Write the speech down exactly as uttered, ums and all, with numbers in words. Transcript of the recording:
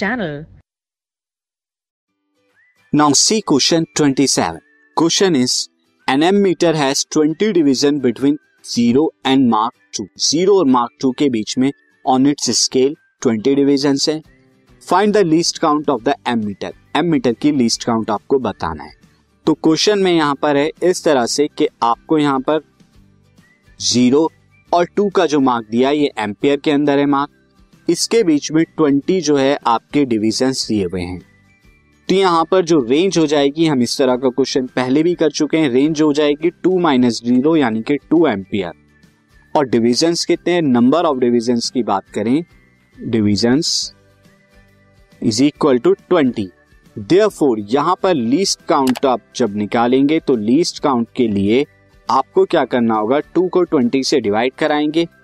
channel. Now see question twenty-seven. Question is, an ammeter has twenty division between zero and mark two. zero और mark two के बीच में on its scale twenty divisions है. Find the least count of the ammeter. Ammeter की least count आपको बताना है. तो question में यहाँ पर है इस तरह से कि आपको यहाँ पर जीरो और टू का जो मार्क दिया ये एम्पियर के अंदर है मार्क, इसके बीच में ट्वेंटी जो है आपके डिविजन्स दिए हुए हैं. तो यहाँ पर जो रेंज हो जाएगी, हम इस तरह का क्वेश्चन पहले भी कर चुके हैं, रेंज हो जाएगी टू माइनस जीरो यानी कि टू एम्पियर. और डिविजन्स कितने, नंबर ऑफ डिविजन्स की बात करें, divisions is equal to twenty. Therefore यहाँ पर लीस्ट काउंट आप जब निकालेंगे तो लीस्ट काउंट के लिए आपको क्या करना होगा, टू को ट्वेंटी से डिवाइड कराएंगे